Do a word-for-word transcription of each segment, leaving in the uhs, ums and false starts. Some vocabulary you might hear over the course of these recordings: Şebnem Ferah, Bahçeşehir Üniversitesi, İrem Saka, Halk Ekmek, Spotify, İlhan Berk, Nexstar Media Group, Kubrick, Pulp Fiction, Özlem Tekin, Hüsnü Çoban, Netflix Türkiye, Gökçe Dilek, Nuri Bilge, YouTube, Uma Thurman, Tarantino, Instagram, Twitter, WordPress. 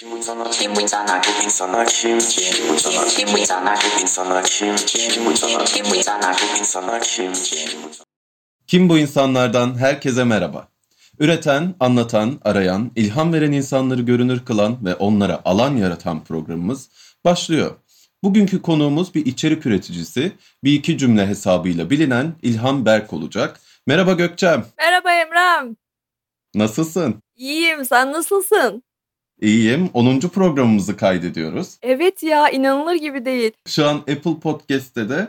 Kim bu insanlar? Kim bu insanlar? Kim bu insanlar? Kim bu insanlar? Kim bu insanlar? Kim bu insanlar? Kim bu insanlar? Kim bu insanlar? Kim bu insanlar? Kim bu insanlar? Kim bu insanlardan herkese merhaba. Üreten, anlatan, arayan, ilham veren insanları görünür kılan ve onlara alan yaratan programımız başlıyor. Bugünkü konuğumuz bir içerik üreticisi, bir iki cümle hesabıyla bilinen İlhan Berk olacak. Merhaba Gökçem. Merhaba Emrem. Nasılsın? İyiyim, sen nasılsın? İyiyim. onuncu programımızı kaydediyoruz. Evet ya, inanılır gibi değil. Şu an Apple Podcast'te de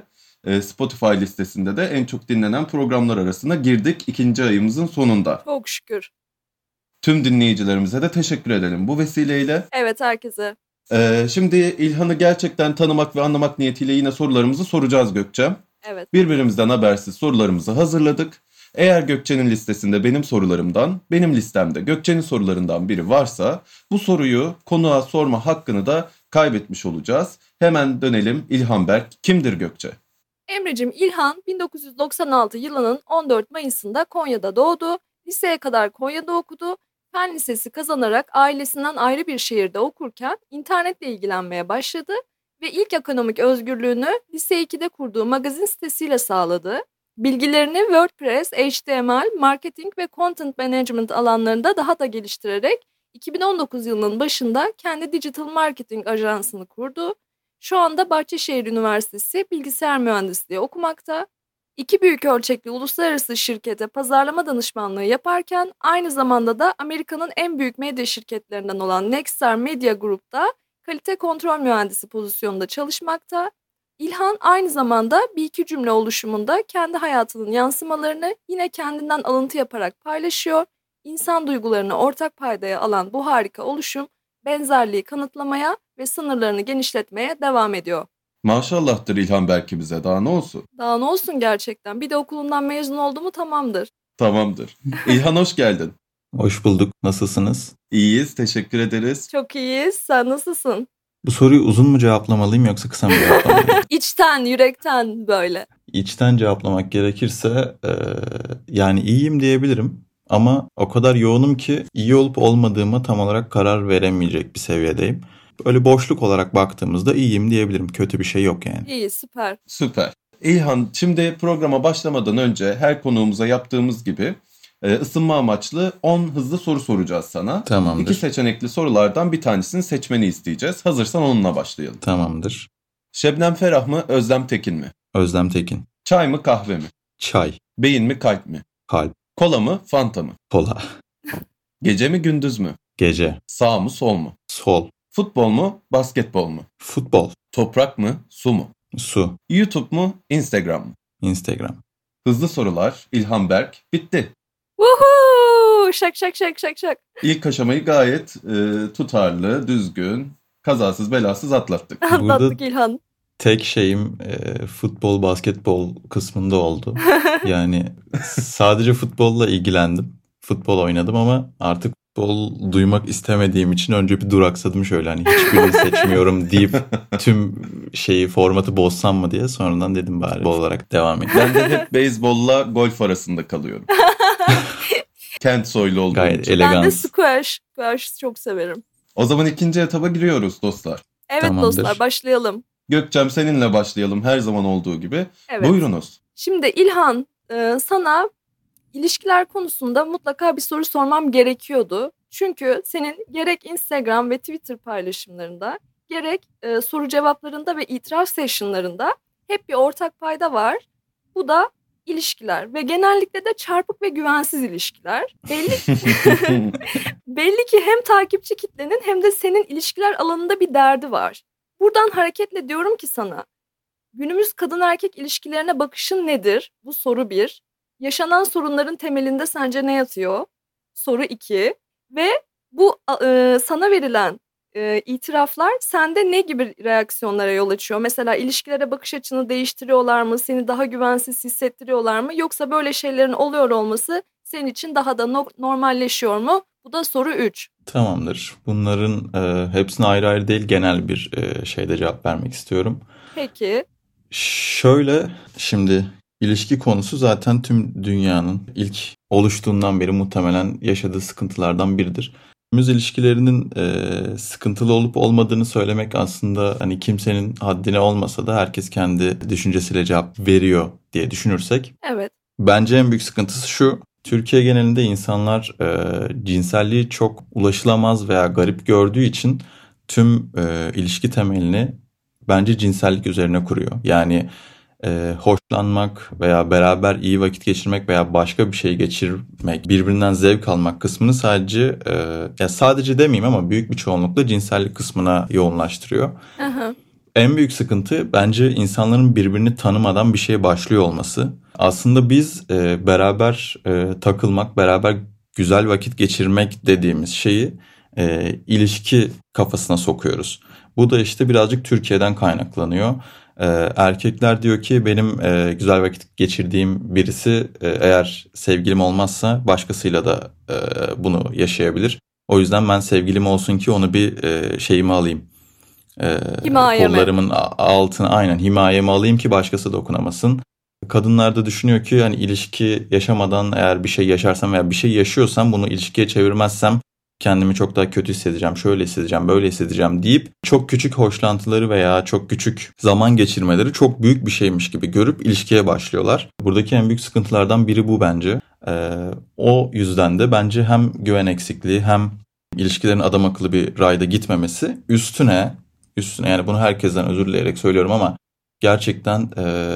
Spotify listesinde de en çok dinlenen programlar arasına girdik ikinci ayımızın sonunda. Çok şükür. Tüm dinleyicilerimize de teşekkür edelim bu vesileyle. Evet, herkese. Ee, şimdi İlhan'ı gerçekten tanımak ve anlamak niyetiyle yine sorularımızı soracağız Gökçem. Evet. Birbirimizden habersiz sorularımızı hazırladık. Eğer Gökçe'nin listesinde benim sorularımdan, benim listemde Gökçe'nin sorularından biri varsa bu soruyu konuğa sorma hakkını da kaybetmiş olacağız. Hemen dönelim. İlhan Berk kimdir Gökçe? Emre'cim, İlhan bin dokuz yüz doksan altı yılının on dört Mayıs'ında Konya'da doğdu. Liseye kadar Konya'da okudu. Fen Lisesi kazanarak ailesinden ayrı bir şehirde okurken internetle ilgilenmeye başladı ve ilk ekonomik özgürlüğünü lise ikide kurduğu magazin sitesiyle sağladı. Bilgilerini WordPress, H T M L, marketing ve content management alanlarında daha da geliştirerek iki bin on dokuz yılının başında kendi digital marketing ajansını kurdu. Şu anda Bahçeşehir Üniversitesi Bilgisayar Mühendisliği okumakta. İki büyük ölçekli uluslararası şirkete pazarlama danışmanlığı yaparken aynı zamanda da Amerika'nın en büyük medya şirketlerinden olan Nexstar Media Group'ta kalite kontrol mühendisi pozisyonunda çalışmakta. İlhan aynı zamanda bir iki cümle oluşumunda kendi hayatının yansımalarını yine kendinden alıntı yaparak paylaşıyor. İnsan duygularını ortak paydaya alan bu harika oluşum benzerliği kanıtlamaya ve sınırlarını genişletmeye devam ediyor. Maşallahdır İlhan Berk'i bize, daha ne olsun? Daha ne olsun gerçekten. Bir de okulundan mezun oldu mu tamamdır. Tamamdır. İlhan hoş geldin. Hoş bulduk. Nasılsınız? İyiyiz, teşekkür ederiz. Çok iyiyiz. Sen nasılsın? Bu soruyu uzun mu cevaplamalıyım yoksa kısa mı cevaplamalıyım? İçten, yürekten böyle. İçten cevaplamak gerekirse e, yani iyiyim diyebilirim. Ama o kadar yoğunum ki iyi olup olmadığıma tam olarak karar veremeyecek bir seviyedeyim. Öyle boşluk olarak baktığımızda iyiyim diyebilirim. Kötü bir şey yok yani. İyi, süper. Süper. İlhan, şimdi programa başlamadan önce her konuğumuza yaptığımız gibi ısınma amaçlı on hızlı soru soracağız sana. Tamamdır. İki seçenekli sorulardan bir tanesini seçmeni isteyeceğiz. Hazırsan onunla başlayalım. Tamamdır. Şebnem Ferah mı, Özlem Tekin mi? Özlem Tekin. Çay mı, kahve mi? Çay. Beyin mi, kalp mi? Kalp. Kola mı, Fanta mı? Kola. Gece mi, gündüz mü? Gece. Sağ mı, sol mu? Sol. Futbol mu, basketbol mu? Futbol. Toprak mı, su mu? Su. YouTube mu, Instagram mı? Instagram. Hızlı sorular, İlhan Berk bitti. Woohoo! Şak şak şak şak şak. İlk aşamayı gayet e, tutarlı, düzgün, kazasız belasız atlattık. Atlattık İlhan. Tek şeyim e, futbol, basketbol kısmında oldu. Yani sadece futbolla ilgilendim. Futbol oynadım ama artık futbol duymak istemediğim için önce bir duraksadım şöyle. Hani hiçbirini seçmiyorum deyip tüm şeyi, formatı bozsam mı diye. Sonradan dedim bari futbol olarak devam edeyim. Ben de hep beyzbolla golf arasında kalıyorum. Kent soylu olduğum gayet için. Elegans. Ben de squash. Squash çok severim. O zaman ikinci etaba giriyoruz dostlar. Evet. Tamamdır. Dostlar, başlayalım. Gökçem, seninle başlayalım her zaman olduğu gibi. Evet. Buyurunuz. Şimdi İlhan, sana ilişkiler konusunda mutlaka bir soru sormam gerekiyordu. Çünkü senin gerek Instagram ve Twitter paylaşımlarında, gerek soru cevaplarında ve itiraf sessionlarında hep bir ortak payda var. Bu da ilişkiler ve genellikle de çarpık ve güvensiz ilişkiler. Belli ki, belli ki hem takipçi kitlenin hem de senin ilişkiler alanında bir derdi var. Buradan hareketle diyorum ki sana, günümüz kadın erkek ilişkilerine bakışın nedir? Bu soru bir. Yaşanan sorunların temelinde sence ne yatıyor? Soru iki. Ve bu e, sana verilen e, itiraflar sende ne gibi reaksiyonlara yol açıyor? Mesela ilişkilere bakış açını değiştiriyorlar mı? Seni daha güvensiz hissettiriyorlar mı? Yoksa böyle şeylerin oluyor olması senin için daha da no- normalleşiyor mu? Bu da soru üç. Tamamdır. Bunların e, hepsini ayrı ayrı değil, genel bir e, şeyde cevap vermek istiyorum. Peki. Şöyle, şimdi ilişki konusu zaten tüm dünyanın ilk oluştuğundan beri muhtemelen yaşadığı sıkıntılardan biridir. Günümüz ilişkilerinin e, sıkıntılı olup olmadığını söylemek aslında hani kimsenin haddine olmasa da herkes kendi düşüncesiyle cevap veriyor diye düşünürsek. Evet. Bence en büyük sıkıntısı şu. Türkiye genelinde insanlar e, cinselliği çok ulaşılamaz veya garip gördüğü için tüm e, ilişki temelini bence cinsellik üzerine kuruyor. Yani e, hoşlanmak veya beraber iyi vakit geçirmek veya başka bir şey geçirmek, birbirinden zevk almak kısmını sadece, e, ya sadece demeyeyim ama büyük bir çoğunlukla cinsellik kısmına yoğunlaştırıyor. Aha. En büyük sıkıntı bence insanların birbirini tanımadan bir şeye başlıyor olması. Aslında biz e, beraber e, takılmak, beraber güzel vakit geçirmek dediğimiz şeyi e, ilişki kafasına sokuyoruz. Bu da işte birazcık Türkiye'den kaynaklanıyor. E, erkekler diyor ki benim e, güzel vakit geçirdiğim birisi e, eğer sevgilim olmazsa başkasıyla da e, bunu yaşayabilir. O yüzden ben sevgilim olsun ki onu bir e, şeyime alayım. E, kollarımın altına aynen himayemi alayım ki başkası dokunamasın. Kadınlar da düşünüyor ki hani ilişki yaşamadan eğer bir şey yaşarsam veya bir şey yaşıyorsam bunu ilişkiye çevirmezsem kendimi çok daha kötü hissedeceğim, şöyle hissedeceğim, böyle hissedeceğim deyip çok küçük hoşlantıları veya çok küçük zaman geçirmeleri çok büyük bir şeymiş gibi görüp ilişkiye başlıyorlar. Buradaki en büyük sıkıntılardan biri bu bence. Ee, o yüzden de bence hem güven eksikliği hem ilişkilerin adam akıllı bir rayda gitmemesi üstüne, üstüne yani bunu herkesten özür dileyerek söylüyorum ama gerçekten... E,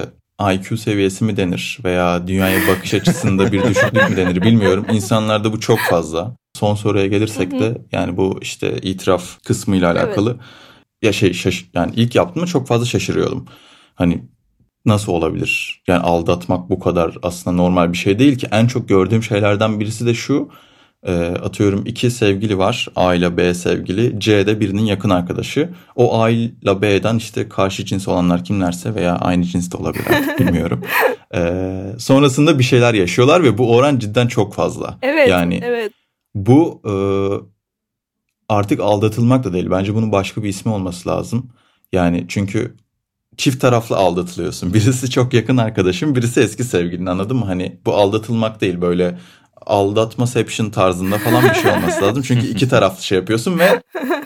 I Q seviyesi mi denir veya dünyaya bakış açısında bir düşüklük mü denir bilmiyorum. İnsanlarda bu çok fazla. Son soruya gelirsek de yani bu işte itiraf kısmıyla alakalı. Evet. Ya şey şaş- yani ilk yaptığımda çok fazla şaşırıyordum. Hani nasıl olabilir? Yani aldatmak bu kadar aslında normal bir şey değil ki. En çok gördüğüm şeylerden birisi de şu. E, atıyorum iki sevgili var. A ile B sevgili. C de birinin yakın arkadaşı. O A ile B'den işte karşı cins olanlar kimlerse veya aynı cins de olabilir artık bilmiyorum. E, sonrasında bir şeyler yaşıyorlar ve bu oran cidden çok fazla. Evet. Yani evet. Bu e, artık aldatılmak da değil. Bence bunun başka bir ismi olması lazım. Yani çünkü çift taraflı aldatılıyorsun. Birisi çok yakın arkadaşın, birisi eski sevgilin, anladın mı? Hani bu aldatılmak değil böyle... Aldatmaception tarzında falan bir şey olması lazım. Çünkü iki taraflı şey yapıyorsun ve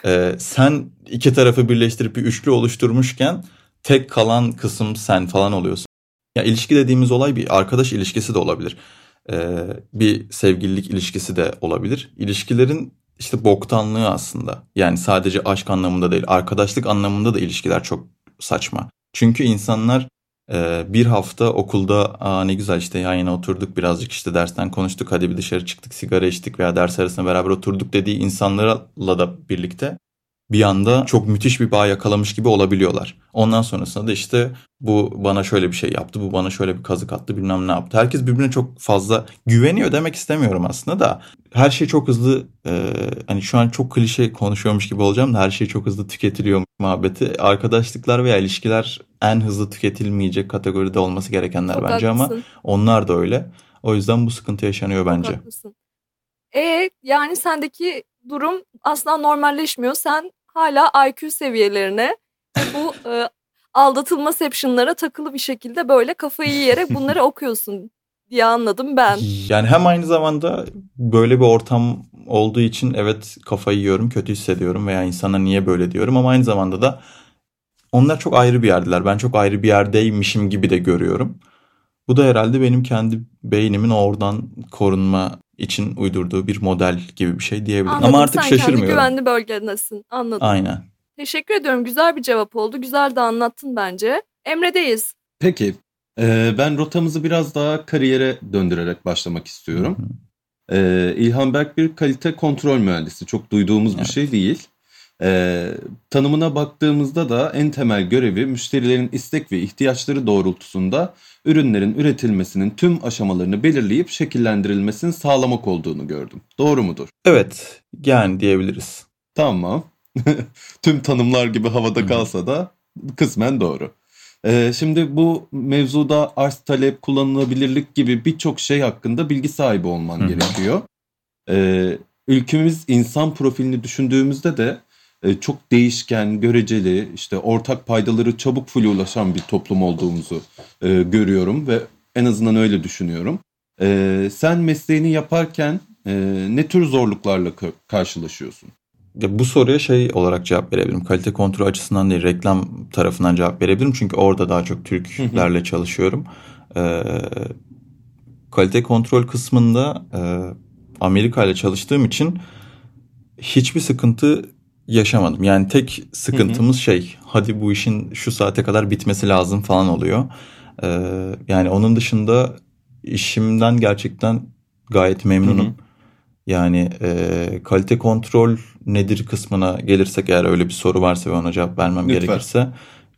e, sen iki tarafı birleştirip bir üçlü oluşturmuşken tek kalan kısım sen falan oluyorsun. Ya ilişki dediğimiz olay bir arkadaş ilişkisi de olabilir. E, bir sevgililik ilişkisi de olabilir. İlişkilerin işte boktanlığı aslında. Yani sadece aşk anlamında değil, arkadaşlık anlamında da ilişkiler çok saçma. Çünkü insanlar... Bir hafta okulda aa ne güzel işte yan yana oturduk birazcık işte dersten konuştuk hadi bir dışarı çıktık sigara içtik veya ders arasında beraber oturduk dediği insanlarla da birlikte bir anda çok müthiş bir bağ yakalamış gibi olabiliyorlar. Ondan sonrasında da işte bu bana şöyle bir şey yaptı, bu bana şöyle bir kazık attı, bilmem ne yaptı. Herkes birbirine çok fazla güveniyor demek istemiyorum aslında da. Her şey çok hızlı, e, hani şu an çok klişe konuşuyormuş gibi olacağım da her şey çok hızlı tüketiliyormuş muhabbeti. Arkadaşlıklar veya ilişkiler en hızlı tüketilmeyecek kategoride olması gerekenler çok bence haklısın. Ama onlar da öyle. O yüzden bu sıkıntı yaşanıyor bence. Çok haklısın. E, yani sendeki durum asla normalleşmiyor. Sen hala I Q seviyelerine bu e, aldatılma seption'lara takılı bir şekilde böyle kafayı yiyerek bunları okuyorsun diye anladım ben. Yani hem aynı zamanda böyle bir ortam olduğu için evet kafayı yiyorum, kötü hissediyorum veya insana niye böyle diyorum ama aynı zamanda da onlar çok ayrı bir yerdiler. Ben çok ayrı bir yerdeymişim gibi de görüyorum. Bu da herhalde benim kendi beynimin oradan korunma için uydurduğu bir model gibi bir şey diyebilirim. Anladım, ama artık sen şaşırmıyorum. Sen kendi güvenli bölgedesin. Anladım. Aynen. Teşekkür ediyorum. Güzel bir cevap oldu. Güzel de anlattın bence. Emre'deyiz. Peki. Ee, ben rotamızı biraz daha kariyere döndürerek başlamak istiyorum. Ee, İlhan Berk bir kalite kontrol mühendisi. Çok duyduğumuz evet. bir şey değil. Ee, tanımına baktığımızda da en temel görevi müşterilerin istek ve ihtiyaçları doğrultusunda ürünlerin üretilmesinin tüm aşamalarını belirleyip şekillendirilmesini sağlamak olduğunu gördüm. Doğru mudur? Evet, yani diyebiliriz. Tamam. Tüm tanımlar gibi havada kalsa da kısmen doğru. Ee, şimdi bu mevzuda arz, talep, kullanılabilirlik gibi birçok şey hakkında bilgi sahibi olman gerekiyor. Ee, ülkemiz insan profilini düşündüğümüzde de çok değişken, göreceli, işte ortak paydaları çabuk flu ulaşan bir toplum olduğumuzu e, görüyorum ve en azından öyle düşünüyorum. E, sen mesleğini yaparken e, ne tür zorluklarla ka- karşılaşıyorsun? Ya bu soruya şey olarak cevap verebilirim. Kalite kontrol açısından değil, reklam tarafından cevap verebilirim. Çünkü orada daha çok Türklerle çalışıyorum. Ee, kalite kontrol kısmında e, Amerika ile çalıştığım için hiçbir sıkıntı yaşamadım. Yani tek sıkıntımız şey, hadi bu işin şu saate kadar bitmesi lazım falan oluyor. Ee, yani onun dışında işimden gerçekten gayet memnunum. Yani e, kalite kontrol nedir kısmına gelirsek, eğer öyle bir soru varsa ve ona cevap vermem Lütfen. gerekirse.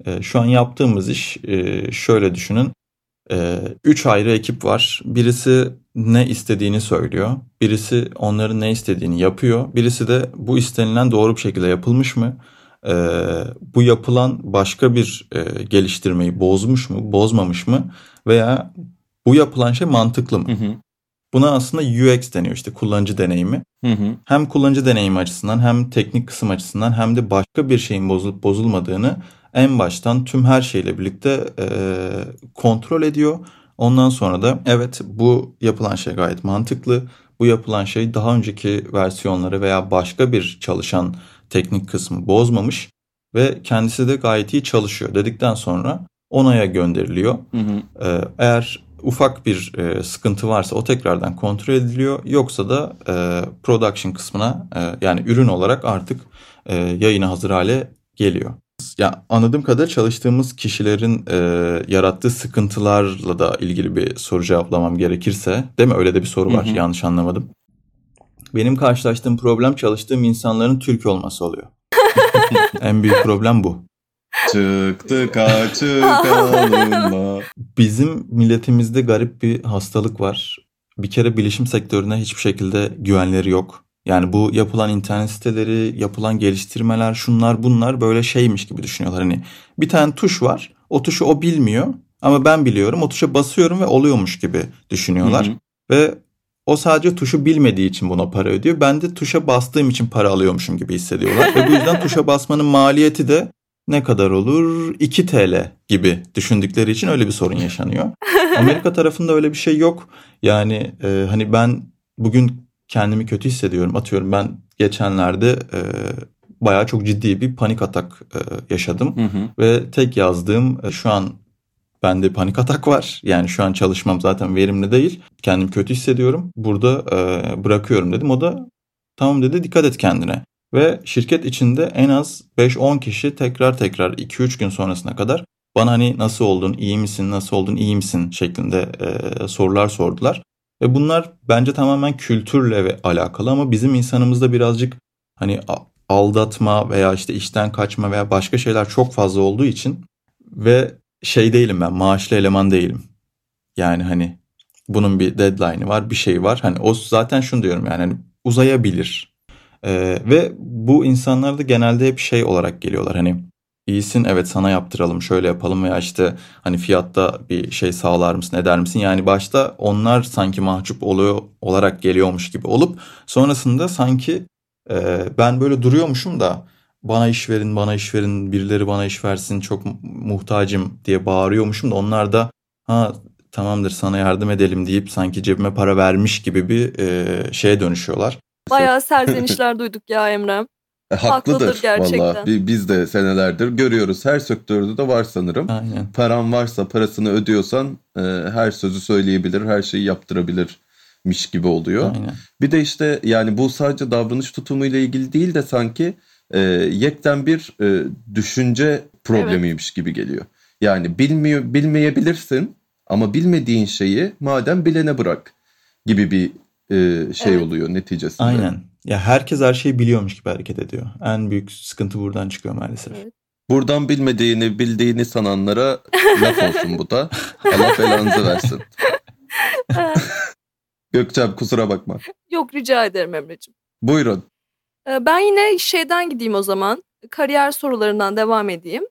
E, şu an yaptığımız iş e, şöyle düşünün. E, üç ayrı ekip var. Birisi ne istediğini söylüyor. Birisi onların ne istediğini yapıyor. Birisi de bu istenilen doğru bir şekilde yapılmış mı? E, bu yapılan başka bir e, geliştirmeyi bozmuş mu, bozmamış mı? Veya bu yapılan şey mantıklı mı? Hı hı. Buna aslında U X deniyor, işte kullanıcı deneyimi. Hı hı. Hem kullanıcı deneyimi açısından, hem teknik kısım açısından, hem de başka bir şeyin bozulup bozulmadığını en baştan tüm her şeyle birlikte e, kontrol ediyor. Ondan sonra da evet, bu yapılan şey gayet mantıklı. Bu yapılan şey daha önceki versiyonları veya başka bir çalışan teknik kısmı bozmamış ve kendisi de gayet iyi çalışıyor dedikten sonra onaya gönderiliyor. Hı hı. E, eğer ufak bir e, sıkıntı varsa o tekrardan kontrol ediliyor. Yoksa da e, production kısmına e, yani ürün olarak artık e, yayına hazır hale geliyor. Ya, anladığım kadarıyla çalıştığımız kişilerin e, yarattığı sıkıntılarla da ilgili bir soru cevaplamam gerekirse, değil mi? Öyle de bir soru var. Hı hı. Yanlış anlamadım. Benim karşılaştığım problem çalıştığım insanların Türk olması oluyor. En büyük problem bu. Çıktı kaçıralım. Bizim milletimizde garip bir hastalık var. Bir kere bilişim sektörüne hiçbir şekilde güvenleri yok. Yani bu yapılan internet siteleri, yapılan geliştirmeler, şunlar bunlar böyle şeymiş gibi düşünüyorlar. Hani bir tane tuş var, o tuşu o bilmiyor ama ben biliyorum, o tuşa basıyorum ve oluyormuş gibi düşünüyorlar. Hı hı. Ve o sadece tuşu bilmediği için buna para ödüyor. Ben de tuşa bastığım için para alıyormuşum gibi hissediyorlar. Ve bu yüzden tuşa basmanın maliyeti de ne kadar olur? iki Türk lirası gibi düşündükleri için öyle bir sorun yaşanıyor. Amerika tarafında öyle bir şey yok. Yani e, hani ben bugün kendimi kötü hissediyorum. Atıyorum ben geçenlerde e, bayağı çok ciddi bir panik atak e, yaşadım. Hı hı. Ve tek yazdığım e, şu an bende panik atak var. Yani şu an çalışmam zaten verimli değil. Kendimi kötü hissediyorum. Burada e, bırakıyorum dedim. O da tamam dedi, dikkat et kendine. Ve şirket içinde en az beş on kişi tekrar tekrar iki üç gün sonrasına kadar bana hani nasıl oldun, iyi misin, nasıl oldun, iyi misin şeklinde e, sorular sordular. Ve bunlar bence tamamen kültürle ve alakalı ama bizim insanımızda birazcık hani aldatma veya işte işten kaçma veya başka şeyler çok fazla olduğu için ve şey değilim, ben maaşlı eleman değilim. Yani hani bunun bir deadline'ı var, bir şey var. Hani o zaten şunu diyorum, yani hani uzayabilir. Ee, ve bu insanlar da genelde hep şey olarak geliyorlar, hani iyisin, evet sana yaptıralım, şöyle yapalım veya işte hani fiyatta bir şey sağlar mısın, eder misin, yani başta onlar sanki mahcup oluyor olarak geliyormuş gibi olup sonrasında sanki e, ben böyle duruyormuşum da bana iş verin, bana iş verin, birileri bana iş versin, çok muhtacım diye bağırıyormuşum da onlar da ha tamamdır sana yardım edelim deyip sanki cebime para vermiş gibi bir e, şeye dönüşüyorlar. Bayağı serzenişler duyduk ya Emrem. E, haklıdır, haklıdır gerçekten. Vallahi biz de senelerdir görüyoruz. Her sektörde de var sanırım. Aynen. Paran varsa, parasını ödüyorsan e, her sözü söyleyebilir, her şeyi yaptırabilirmiş gibi oluyor. Aynen. Bir de işte yani bu sadece davranış tutumuyla ilgili değil de sanki e, yekten bir e, düşünce problemiymiş, evet, gibi geliyor. Yani bilmiyor, bilmeyebilirsin ama bilmediğin şeyi madem bilene bırak gibi bir şey, evet, oluyor neticesinde. Aynen. Ya herkes her şeyi biliyormuş gibi hareket ediyor. En büyük sıkıntı buradan çıkıyor maalesef. Evet. Buradan bilmediğini bildiğini sananlara laf olsun bu da. Allah belanızı versin. Gökçem kusura bakma. Yok, rica ederim Emreciğim. Buyurun. Ben yine şeyden gideyim o zaman. Kariyer sorularından devam edeyim.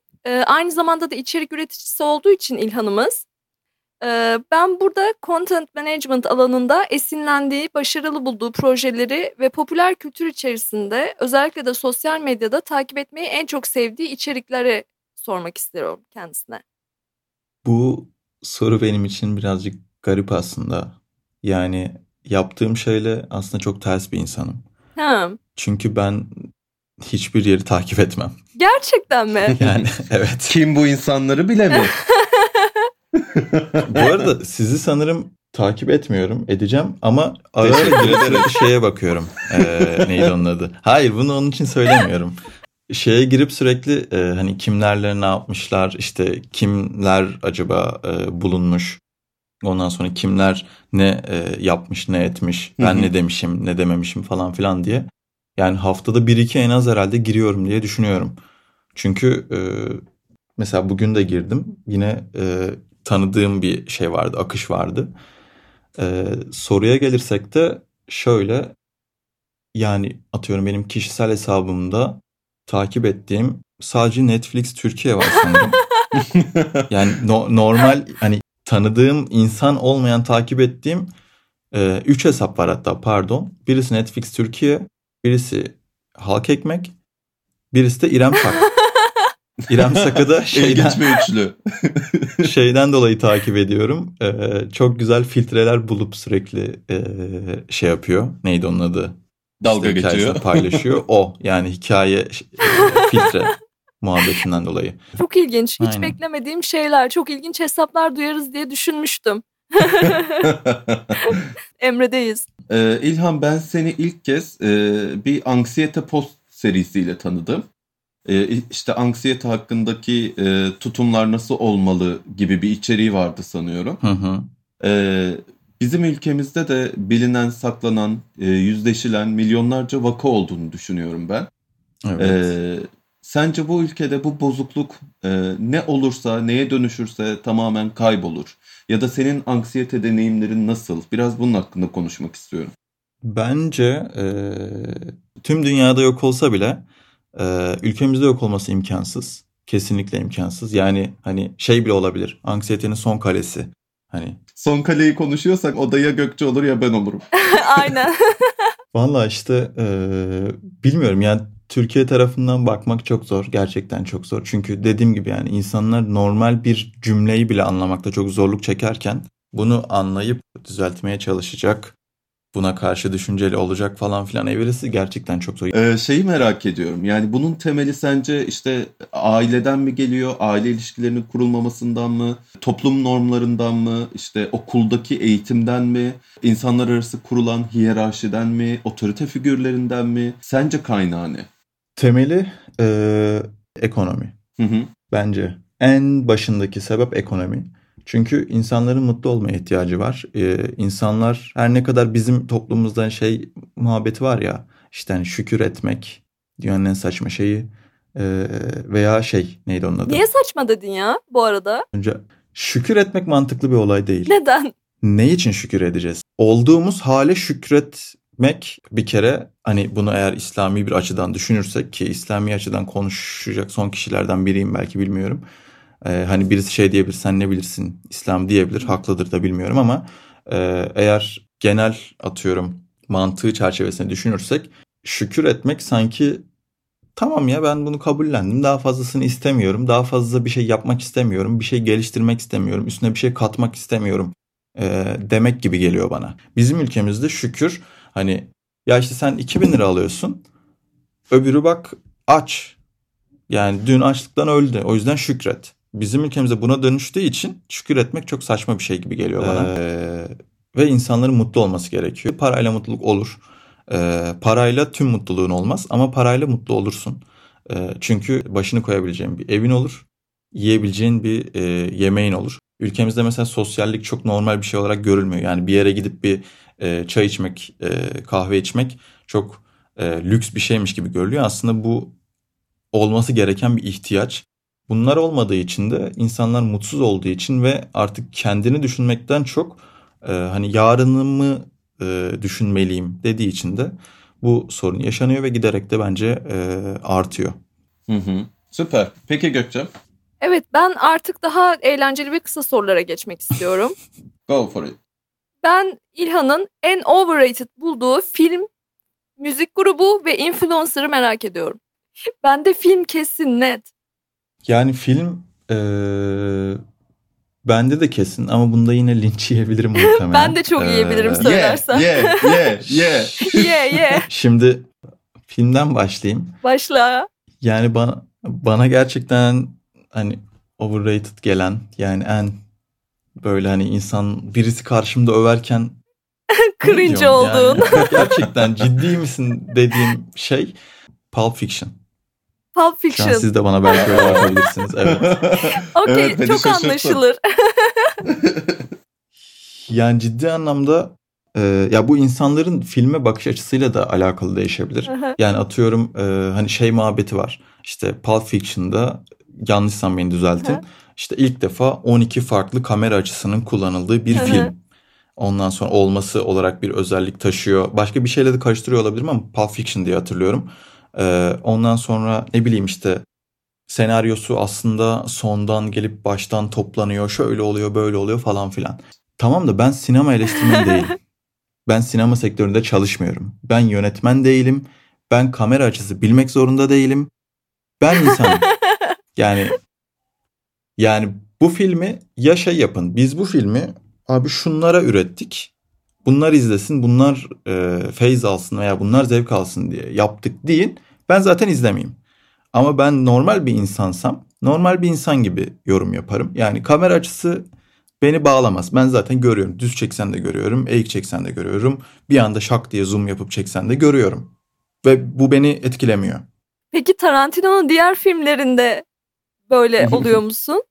Aynı zamanda da içerik üreticisi olduğu için İlhan'ımız, ben burada content management alanında esinlendiği, başarılı bulduğu projeleri ve popüler kültür içerisinde özellikle de sosyal medyada takip etmeyi en çok sevdiği içerikleri sormak istiyorum kendisine. Bu soru benim için birazcık garip aslında. Yani yaptığım şeyle aslında çok ters bir insanım. Ha. Çünkü ben hiçbir yeri takip etmem. Gerçekten mi? Yani evet. Kim bu insanları bile mi? Bu arada sizi sanırım takip etmiyorum, edeceğim ama ara ara girerek şeye bakıyorum. Ee, neydi onun adı? Hayır, bunu onun için söylemiyorum. Şeye girip sürekli e, hani kimlerle ne yapmışlar, işte kimler acaba e, bulunmuş, ondan sonra kimler ne e, yapmış, ne etmiş, ben Hı-hı. ne demişim, ne dememişim falan filan diye. Yani haftada bir iki en az herhalde giriyorum diye düşünüyorum. Çünkü e, mesela bugün de girdim, yine e, tanıdığım bir şey vardı, akış vardı. E, soruya gelirsek de şöyle, yani atıyorum benim kişisel hesabımda takip ettiğim sadece Netflix Türkiye var sanırım. Yani no- normal hani tanıdığım insan olmayan takip ettiğim e, üç hesap var hatta, pardon. Birisi Netflix Türkiye, birisi Halk Ekmek, birisi de İrem Saka. İrem Saka'da şeyden, şeyden dolayı takip ediyorum. E, çok güzel filtreler bulup sürekli e, şey yapıyor. Neydi onun adı? Dalga işte geçiyor. Paylaşıyor. O yani hikaye filtre muhabbetinden dolayı. Çok ilginç. Hiç Aynen. beklemediğim şeyler. Çok ilginç hesaplar duyarız diye düşünmüştüm. Emre'deyiz. Ee, İlhan, ben seni ilk kez e, bir Anksiyete Post serisiyle tanıdım. E, işte anksiyete hakkındaki e, tutumlar nasıl olmalı gibi bir içeriği vardı sanıyorum. Hı hı. E, Bizim ülkemizde de bilinen, saklanan, e, yüzleşilen milyonlarca vaka olduğunu düşünüyorum ben. Evet. E, sence bu ülkede bu bozukluk e, ne olursa, neye dönüşürse tamamen kaybolur? Ya da senin anksiyete deneyimlerin nasıl? Biraz bunun hakkında konuşmak istiyorum. Bence e, tüm dünyada yok olsa bile e, ülkemizde yok olması imkansız. Kesinlikle imkansız. Yani hani şey bile olabilir, anksiyetenin son kalesi. Hani son kaleyi konuşuyorsak o da ya Gökçe olur ya ben olurum. Aynen. Vallahi işte e, bilmiyorum yani, Türkiye tarafından bakmak çok zor, gerçekten çok zor. Çünkü dediğim gibi yani insanlar normal bir cümleyi bile anlamakta çok zorluk çekerken bunu anlayıp düzeltmeye çalışacak, buna karşı düşünceli olacak falan filan evresi gerçekten çok zor. Ee, şeyi merak ediyorum. Yani bunun temeli sence işte aileden mi geliyor? Aile ilişkilerinin kurulmamasından mı? Toplum normlarından mı? İşte okuldaki eğitimden mi? İnsanlar arası kurulan hiyerarşiden mi? Otorite figürlerinden mi? Sence kaynağı ne? Temeli e, ekonomi. Hı hı. Bence en başındaki sebep ekonomi. Çünkü insanların mutlu olmaya ihtiyacı var. Ee, insanlar her ne kadar bizim toplumumuzda şey muhabbeti var ya, işte hani şükür etmek dünyanın en saçma şeyi ee, veya şey neydi onun adı? Niye saçma dedin ya bu arada? Önce şükür etmek mantıklı bir olay değil. Neden? Ne için şükür edeceğiz? Olduğumuz hale şükretmek bir kere, hani bunu eğer İslami bir açıdan düşünürsek, ki İslami açıdan konuşacak son kişilerden biriyim belki, bilmiyorum. Ee, hani birisi şey diyebilir, sen ne bilirsin İslam diyebilir, haklıdır da bilmiyorum ama e, eğer genel atıyorum mantığı çerçevesine düşünürsek, şükür etmek sanki tamam ya ben bunu kabullendim, daha fazlasını istemiyorum, daha fazla bir şey yapmak istemiyorum, bir şey geliştirmek istemiyorum, üstüne bir şey katmak istemiyorum e, demek gibi geliyor bana. Bizim ülkemizde şükür hani ya işte sen iki bin lira alıyorsun, öbürü bak aç, yani dün açlıktan öldü, o yüzden şükret. Bizim ülkemize buna dönüştüğü için şükür etmek çok saçma bir şey gibi geliyor bana. Ee, ve insanların mutlu olması gerekiyor. Parayla mutluluk olur. Ee, parayla tüm mutluluğun olmaz ama parayla mutlu olursun. Ee, çünkü başını koyabileceğin bir evin olur. Yiyebileceğin bir e, yemeğin olur. Ülkemizde mesela sosyallik çok normal bir şey olarak görülmüyor. Yani bir yere gidip bir e, çay içmek, e, kahve içmek çok e, lüks bir şeymiş gibi görülüyor. Aslında bu olması gereken bir ihtiyaç. Bunlar olmadığı için de insanlar mutsuz olduğu için ve artık kendini düşünmekten çok e, hani yarınımı e, düşünmeliyim dediği için de bu sorun yaşanıyor ve giderek de bence e, artıyor. Hı hı. Süper. Peki Gökçe? Evet, ben artık daha eğlenceli ve kısa sorulara geçmek istiyorum. Go for it. Ben İlhan'ın en overrated bulduğu film, müzik grubu ve influencer'ı merak ediyorum. Ben de film kesin net. Yani film e, Bende de kesin ama bunda yine linç yiyebilirim muhtemelen. Ben de çok ee, yiyebilirim söylersen. Ye ye ye. Ye ye. Şimdi filmden başlayayım. Başla. Yani bana bana gerçekten hani overrated gelen, yani en böyle hani insan birisi karşımda överken cringe olduğun. Yani, gerçekten ciddi misin dediğim şey Pulp Fiction. Pulp Fiction. Siz de bana belki öyle yapabilirsiniz. Evet. Okey, evet, çok anlaşılır. Yani ciddi anlamda e, ya bu insanların filme bakış açısıyla da alakalı değişebilir. Yani atıyorum e, hani şey muhabbeti var. İşte Pulp Fiction'da, yanlışsam beni düzeltin. İşte ilk defa on iki farklı kamera açısının kullanıldığı bir film. Ondan sonra olması olarak bir özellik taşıyor. Başka bir şeyle de karıştırıyor olabilirim ama Pulp Fiction diye hatırlıyorum. Ondan sonra ne bileyim işte senaryosu aslında sondan gelip baştan toplanıyor. Şöyle oluyor, böyle oluyor falan filan. Tamam da ben sinema eleştirmeni değilim. Ben sinema sektöründe çalışmıyorum. Ben yönetmen değilim. Ben kamera açısı bilmek zorunda değilim. Ben insanım. Yani yani bu filmi ya şey yapın. Biz bu filmi abi şunlara ürettik. Bunlar izlesin, bunlar e, feyz alsın veya bunlar zevk alsın diye yaptık deyin. Ben zaten izlemeyeyim. Ama ben normal bir insansam, normal bir insan gibi yorum yaparım. Yani kamera açısı beni bağlamaz. Ben zaten görüyorum. Düz çeksen de görüyorum, eğik çeksen de görüyorum. Bir anda şak diye zoom yapıp çeksen de görüyorum. Ve bu beni etkilemiyor. Peki Tarantino'nun diğer filmlerinde böyle oluyor musun?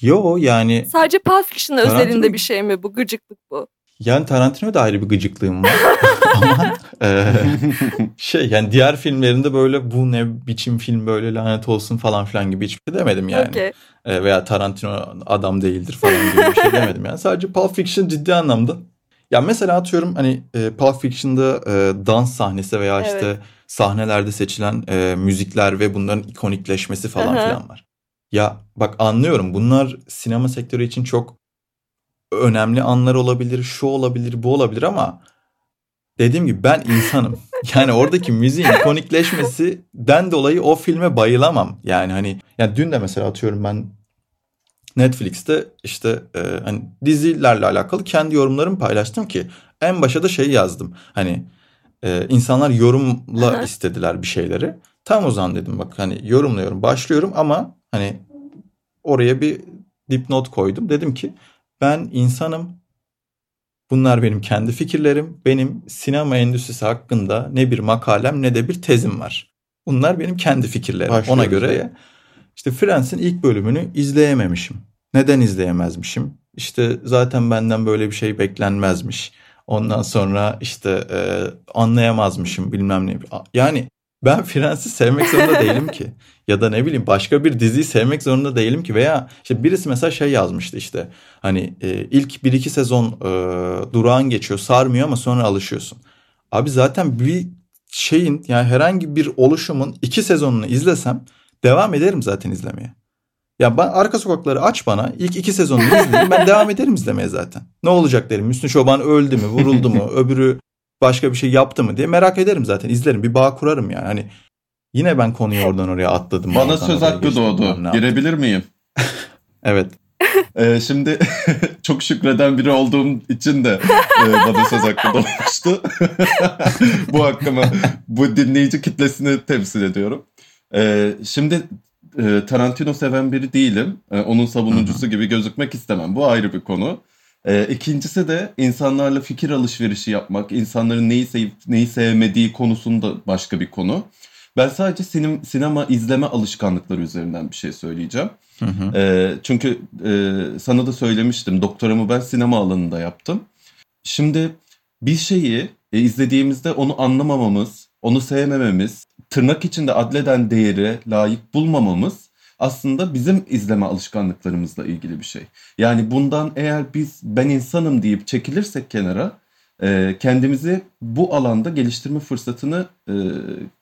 Yo, yani... Sadece Pulp Fiction Tarantino... özelinde bir şey mi bu? Gıcıklık bu. Yani Tarantino'da ayrı bir gıcıklığım var. Ama e, şey yani diğer filmlerinde böyle bu ne biçim film, böyle lanet olsun falan filan gibi hiçbir şey demedim yani. Okay. E, veya Tarantino adam değildir falan gibi bir şey demedim yani. Sadece Pulp Fiction ciddi anlamda. Ya yani mesela atıyorum hani e, Pulp Fiction'da e, dans sahnesi veya evet. işte sahnelerde seçilen e, müzikler ve bunların ikonikleşmesi falan filan var. Ya bak anlıyorum, bunlar sinema sektörü için çok önemli anlar olabilir, şu olabilir, bu olabilir ama dediğim gibi ben insanım. Yani oradaki müziğin ikonikleşmesinden dolayı o filme bayılamam. Yani hani yani dün de mesela atıyorum ben Netflix'te işte e, hani dizilerle alakalı kendi yorumlarımı paylaştım ki en başa da şey yazdım. Hani e, insanlar yorumla istediler bir şeyleri. Tam o zaman dedim bak hani yorumluyorum, başlıyorum ama hani oraya bir dipnot koydum. Dedim ki ben insanım. Bunlar benim kendi fikirlerim. Benim sinema endüstrisi hakkında ne bir makalem ne de bir tezim var. Bunlar benim kendi fikirlerim. Başlıyoruz. Ona göre işte Friends'in ilk bölümünü izleyememişim. Neden izleyemezmişim? İşte zaten benden böyle bir şey beklenmezmiş. Ondan sonra işte e, anlayamazmışım bilmem ne. Yani ben Friends'i sevmek zorunda değilim ki. Ya da ne bileyim başka bir diziyi sevmek zorunda değilim ki. Veya işte birisi mesela şey yazmıştı işte. Hani e, ilk bir iki sezon e, durağan geçiyor, sarmıyor ama sonra alışıyorsun. Abi zaten bir şeyin, yani herhangi bir oluşumun iki sezonunu izlesem devam ederim zaten izlemeye. Ya ben Arka Sokakları aç bana, ilk iki sezonunu izleyeyim, ben devam ederim izlemeye zaten. Ne olacak derim, Hüsnü Çoban öldü mü, vuruldu mu, öbürü başka bir şey yaptı mı diye merak ederim zaten. İzlerim, bir bağ kurarım yani. Hani yine ben konuyu oradan oraya atladım. Bana söz hakkı doğdu. Girebilir miyim? Evet. Ee, şimdi çok şükreden biri olduğum için de e, bana söz hakkı doğmuştu. Bu hakkımı, bu dinleyici kitlesini temsil ediyorum. Ee, şimdi e, Tarantino seven biri değilim. E, onun savunucusu Hı-hı. gibi gözükmek istemem. Bu ayrı bir konu. E, ikincisi de insanlarla fikir alışverişi yapmak, insanların neyi sevip neyi sevmediği konusunda başka bir konu. Ben sadece sinem, sinema izleme alışkanlıkları üzerinden bir şey söyleyeceğim. Hı hı. E, çünkü e, sana da söylemiştim, doktoramı ben sinema alanında yaptım. Şimdi bir şeyi e, izlediğimizde onu anlamamamız, onu sevmememiz, tırnak içinde adleden değeri layık bulmamamız... Aslında bizim izleme alışkanlıklarımızla ilgili bir şey. Yani bundan eğer biz ben insanım deyip çekilirsek kenara e, kendimizi bu alanda geliştirme fırsatını e,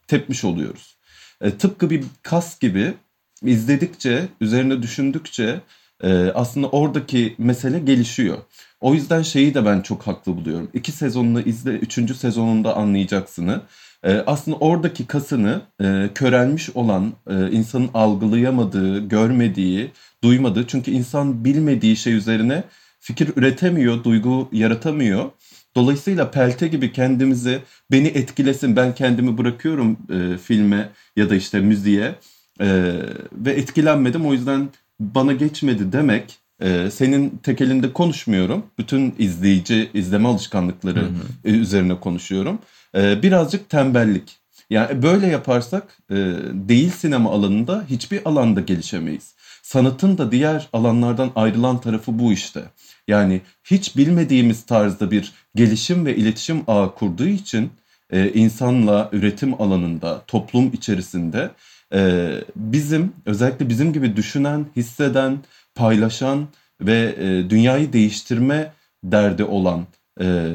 tepmiş oluyoruz. E, tıpkı bir kas gibi izledikçe, üzerine düşündükçe e, aslında oradaki mesele gelişiyor. O yüzden şeyi de ben çok haklı buluyorum. İki sezonunu izle, üçüncü sezonunda anlayacaksını. E, aslında oradaki kasını e, körelmiş olan, e, insanın algılayamadığı, görmediği, duymadığı. Çünkü insan bilmediği şey üzerine fikir üretemiyor, duygu yaratamıyor. Dolayısıyla pelte gibi kendimizi, beni etkilesin, ben kendimi bırakıyorum e, filme ya da işte müziğe e, ve etkilenmedim, o yüzden bana geçmedi demek. E, senin tek elinde konuşmuyorum. Bütün izleyici, izleme alışkanlıkları hı hı. E, üzerine konuşuyorum. E, birazcık tembellik. Yani böyle yaparsak e, değil sinema alanında, hiçbir alanda gelişemeyiz. Sanatın da diğer alanlardan ayrılan tarafı bu işte. Yani hiç bilmediğimiz tarzda bir gelişim ve iletişim ağı kurduğu için e, insanla üretim alanında, toplum içerisinde e, bizim, özellikle bizim gibi düşünen, hisseden, paylaşan ve e, dünyayı değiştirme derdi olan e,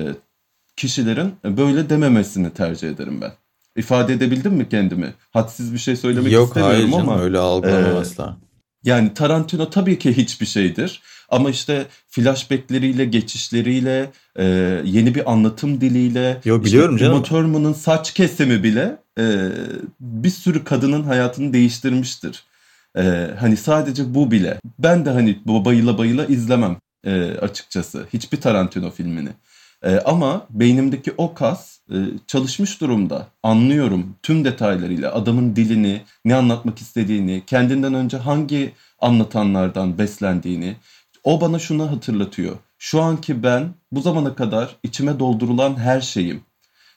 kişilerin böyle dememesini tercih ederim ben. İfade edebildim mi kendimi? Hadsiz bir şey söylemek Yok, istemiyorum hayır canım, ama öyle algılamam e, asla. Yani Tarantino tabii ki hiçbir şeydir. Ama işte flashbackleriyle, geçişleriyle, e, yeni bir anlatım diliyle, Yo, biliyorum işte, canım. Uma Thurman'ın saç kesimi bile e, bir sürü kadının hayatını değiştirmiştir. E, hani sadece bu bile. Ben de hani bayıla bayıla izlemem e, açıkçası hiçbir Tarantino filmini. E, ama beynimdeki o kas e, çalışmış durumda. Anlıyorum tüm detaylarıyla adamın dilini, ne anlatmak istediğini, kendinden önce hangi anlatanlardan beslendiğini. O bana şunu hatırlatıyor. Şu anki ben, bu zamana kadar içime doldurulan her şeyim.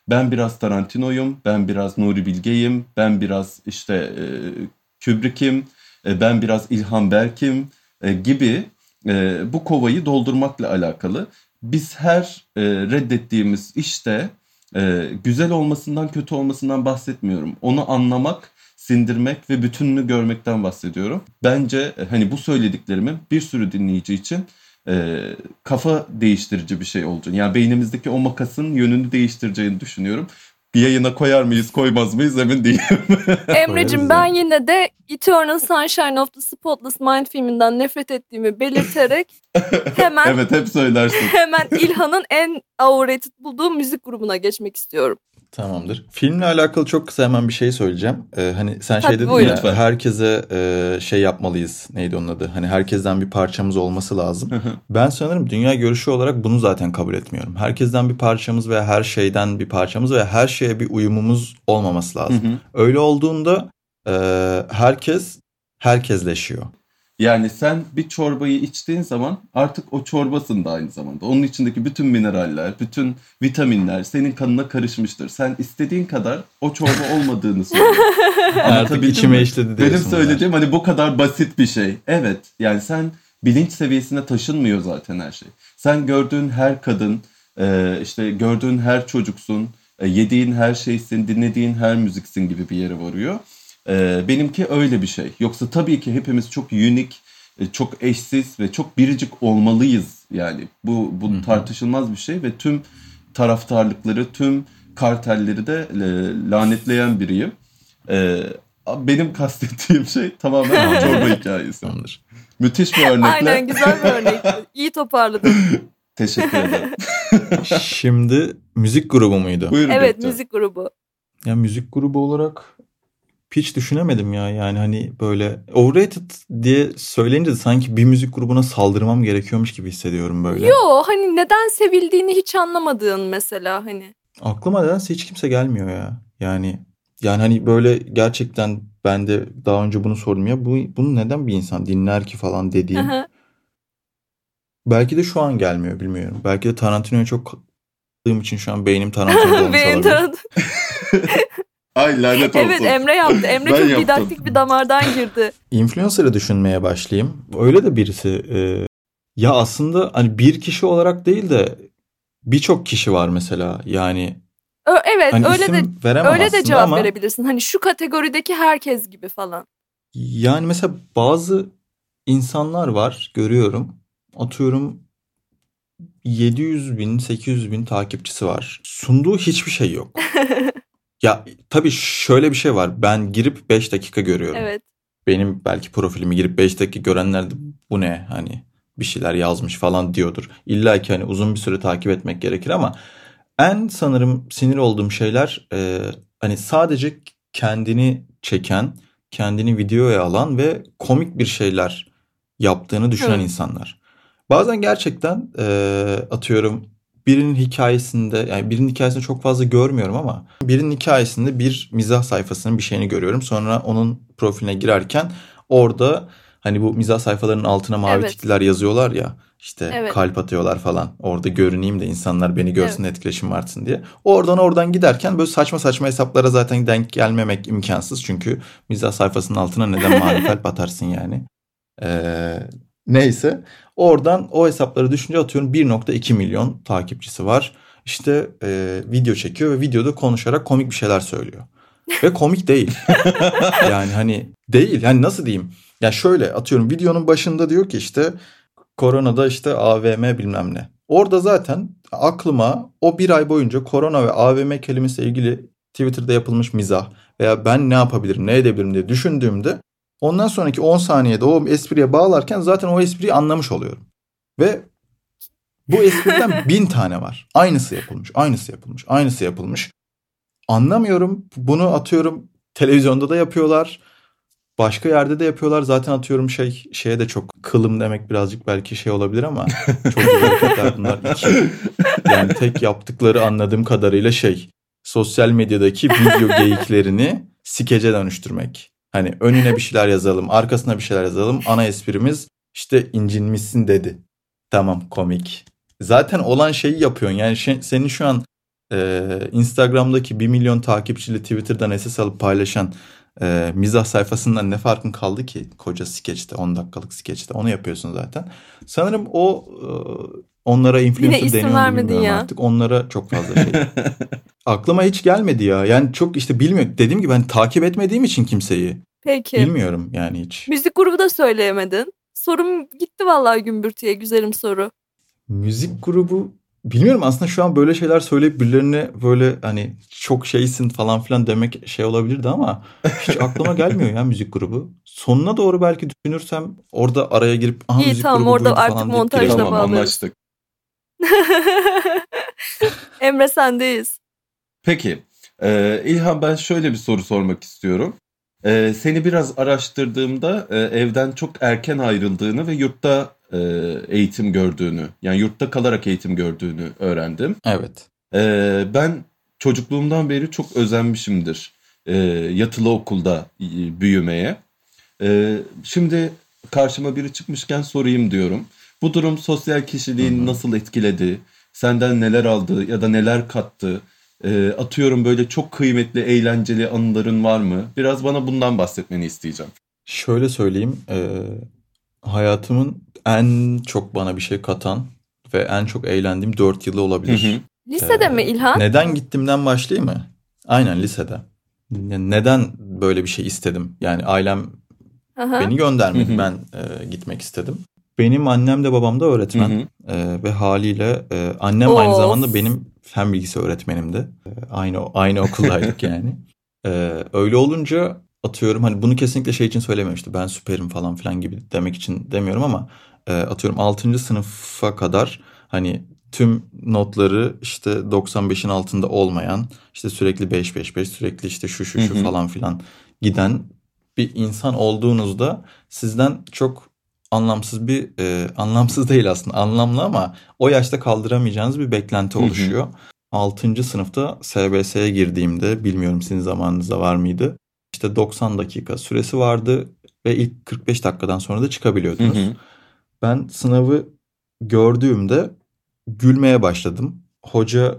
Ben biraz Tarantino'yum, ben biraz Nuri Bilge'yim, ben biraz işte e, Kubrick'im, e, ben biraz İlhan Berk'im e, gibi e, bu kovayı doldurmakla alakalı. Biz her e, reddettiğimiz işte e, güzel olmasından, kötü olmasından bahsetmiyorum. Onu anlamak, sindirmek ve bütününü görmekten bahsediyorum. Bence hani bu söylediklerimin bir sürü dinleyici için e, kafa değiştirici bir şey olacak. Yani beynimizdeki o makasın yönünü değiştireceğini düşünüyorum. Bir yayına koyar mıyız, koymaz mıyız emin değilim. Emre'cim ben yine de Eternal Sunshine of the Spotless Mind filminden nefret ettiğimi belirterek hemen evet, hep söylersin. Hemen İlhan'ın en overrated bulduğu müzik grubuna geçmek istiyorum. Tamamdır. Filmle alakalı çok kısa hemen bir şey söyleyeceğim. Ee, hani sen Tabii şey dedin ya lütfen. Herkese e, şey yapmalıyız. Neydi onun adı? Hani herkesten bir parçamız olması lazım. Ben sanırım dünya görüşü olarak bunu zaten kabul etmiyorum. Herkesten bir parçamız ve her şeyden bir parçamız ve her şeye bir uyumumuz olmaması lazım. Hı hı. Öyle olduğunda e, herkes herkesleşiyor. Yani sen bir çorbayı içtiğin zaman artık o çorbasın da aynı zamanda. Onun içindeki bütün mineraller, bütün vitaminler senin kanına karışmıştır. Sen istediğin kadar o çorba olmadığını söylüyorsun. Artık içime işledi diyorsun. Benim söylediğim yani. Hani bu kadar basit bir şey. Evet, yani sen bilinç seviyesine taşınmıyor zaten her şey. Sen gördüğün her kadın, işte gördüğün her çocuksun, yediğin her şeysin, dinlediğin her müziksin gibi bir yere varıyor. Benimki öyle bir şey. Yoksa tabii ki hepimiz çok unique, çok eşsiz ve çok biricik olmalıyız. Yani bu, bu tartışılmaz bir şey ve tüm taraftarlıkları, tüm kartelleri de lanetleyen biriyim. Benim kastettiğim şey tamamen çorba hikayesi. Müthiş bir örnekle. Aynen, güzel bir örnek. İyi toparladın. Teşekkür ederim. Şimdi müzik grubu muydu? Buyurun, evet, Gökçe. Müzik grubu. Ya müzik grubu olarak... Hiç düşünemedim ya, yani hani böyle overrated diye söyleyince de sanki bir müzik grubuna saldırmam gerekiyormuş gibi hissediyorum böyle. Yo, hani neden sevildiğini hiç anlamadığın mesela hani. Aklıma nedense hiç kimse gelmiyor ya. Yani yani hani böyle gerçekten ben de daha önce bunu sordum ya, bu, bunu neden bir insan dinler ki falan dediğim. Aha. Belki de şu an gelmiyor, bilmiyorum. Belki de Tarantino'ya çok kızdığım için şu an beynim Tarantino'da olmuş olabilir. Tarantino. Ay lanet olsun. Evet, Emre yaptı. Emre çok didaktik bir damardan girdi. İnfluencer'ı düşünmeye başlayayım. Öyle de birisi. E, ya aslında hani bir kişi olarak değil de birçok kişi var mesela. Yani Ö, evet hani öyle de öyle de cevap ama, verebilirsin. Hani şu kategorideki herkes gibi falan. Yani mesela bazı insanlar var, görüyorum. Atıyorum yedi yüz bin sekiz yüz bin takipçisi var. Sunduğu hiçbir şey yok. Ya tabii şöyle bir şey var. Ben girip beş dakika görüyorum. Evet. Benim belki profilimi girip beş dakika görenler de bu ne? Hani bir şeyler yazmış falan diyordur. İlla ki hani uzun bir süre takip etmek gerekir ama en sanırım sinir olduğum şeyler e, Hani sadece kendini çeken, kendini videoya alan ve komik bir şeyler yaptığını düşünen evet. insanlar. Bazen gerçekten e, atıyorum birinin hikayesinde, yani birinin hikayesini çok fazla görmüyorum ama birinin hikayesinde bir mizah sayfasının bir şeyini görüyorum. Sonra onun profiline girerken orada hani bu mizah sayfalarının altına mavi evet. tikler yazıyorlar ya. İşte evet. kalp atıyorlar falan. Orada görüneyim de insanlar beni görsün evet. etkileşim artsın diye. Oradan oradan giderken böyle saçma saçma hesaplara zaten denk gelmemek imkansız. Çünkü mizah sayfasının altına neden mavi kalp atarsın yani. Ee, neyse. Oradan o hesapları düşünce atıyorum bir virgül iki milyon takipçisi var. İşte e, video çekiyor ve videoda konuşarak komik bir şeyler söylüyor. Ve komik değil. Yani hani değil. Yani nasıl diyeyim? Ya şöyle atıyorum videonun başında diyor ki işte... Koronada işte A V M bilmem ne. Orada zaten aklıma o bir ay boyunca korona ve A V M kelimesiyle ilgili Twitter'da yapılmış mizah veya ben ne yapabilirim, ne edebilirim diye düşündüğümde ondan sonraki on saniyede o espriye bağlarken zaten o espriyi anlamış oluyorum. Ve bu espriden bin tane var. Aynısı yapılmış, aynısı yapılmış, aynısı yapılmış. Anlamıyorum. Bunu atıyorum televizyonda da yapıyorlar. Başka yerde de yapıyorlar. Zaten atıyorum şey şeye de çok kılım demek birazcık belki şey olabilir ama çok güzel bunlar için. Yani tek yaptıkları anladığım kadarıyla şey sosyal medyadaki video geyiklerini skece dönüştürmek. Hani önüne bir şeyler yazalım, arkasına bir şeyler yazalım. Ana esprimiz işte incinmişsin dedi. Tamam komik. Zaten olan şeyi yapıyorsun. Yani şey, senin şu an e, Instagram'daki bir milyon takipçili Twitter'dan S S alıp paylaşan Ee, mizah sayfasından ne farkın kaldı ki koca skeçte, on dakikalık skeçte onu yapıyorsun zaten. Sanırım o e, onlara influencer deniyor mu bilmiyorum ya. Artık onlara çok fazla şey. Aklıma hiç gelmedi ya. Yani çok işte bilmiyorum. Dediğim gibi ben takip etmediğim için kimseyi. Peki. Bilmiyorum yani hiç. Müzik grubu da söyleyemedin. Sorum gitti vallahi gümbürtüye, güzelim soru. Müzik grubu bilmiyorum aslında şu an böyle şeyler söyleyip birilerine böyle hani çok şeysin falan filan demek şey olabilirdi ama hiç aklıma gelmiyor ya müzik grubu. Sonuna doğru belki düşünürsem orada araya girip aha İyi, müzik tamam, grubu orada artık falan deyip girelim. Tamam anlaştık. Emre sendeyiz. Peki e, İlhan ben şöyle bir soru sormak istiyorum. E, seni biraz araştırdığımda e, evden çok erken ayrıldığını ve yurtta eğitim gördüğünü, yani yurtta kalarak eğitim gördüğünü öğrendim. Evet. Ee, ben çocukluğumdan beri çok özenmişimdir ee, yatılı okulda büyümeye. Ee, şimdi karşıma biri çıkmışken sorayım diyorum. Bu durum sosyal kişiliğini Hı-hı. nasıl etkiledi, senden neler aldı ya da neler kattı? Ee, atıyorum böyle çok kıymetli, eğlenceli anıların var mı? Biraz bana bundan bahsetmeni isteyeceğim. Şöyle söyleyeyim. E, hayatımın en çok bana bir şey katan ve en çok eğlendiğim dört yılı olabilir. Hı hı. Lisede ee, mi İlhan? Neden gittiğimden başlayayım mı? Aynen lisede. Neden böyle bir şey istedim? Yani ailem Aha. beni göndermedi. Hı hı. Ben e, gitmek istedim. Benim annem de babam da öğretmen. Hı hı. E, ve haliyle e, annem of. aynı zamanda benim fen bilgisi öğretmenimdi. E, aynı aynı okuldaydık yani. E, öyle olunca atıyorum hani bunu kesinlikle şey için söylememiştim. Ben süperim falan filan gibi demek için demiyorum ama atıyorum altıncı sınıfa kadar hani tüm notları işte doksan beşin altında olmayan işte sürekli beş beş beş sürekli işte şu şu şu hı hı. falan filan giden bir insan olduğunuzda sizden çok anlamsız bir e, anlamsız değil aslında anlamlı ama o yaşta kaldıramayacağınız bir beklenti oluşuyor. Hı hı. altıncı sınıfta S B S'ye girdiğimde bilmiyorum sizin zamanınızda var mıydı? İşte doksan dakika süresi vardı ve ilk kırk beş dakikadan sonra da çıkabiliyordunuz. Hı hı. Ben sınavı gördüğümde gülmeye başladım. Hoca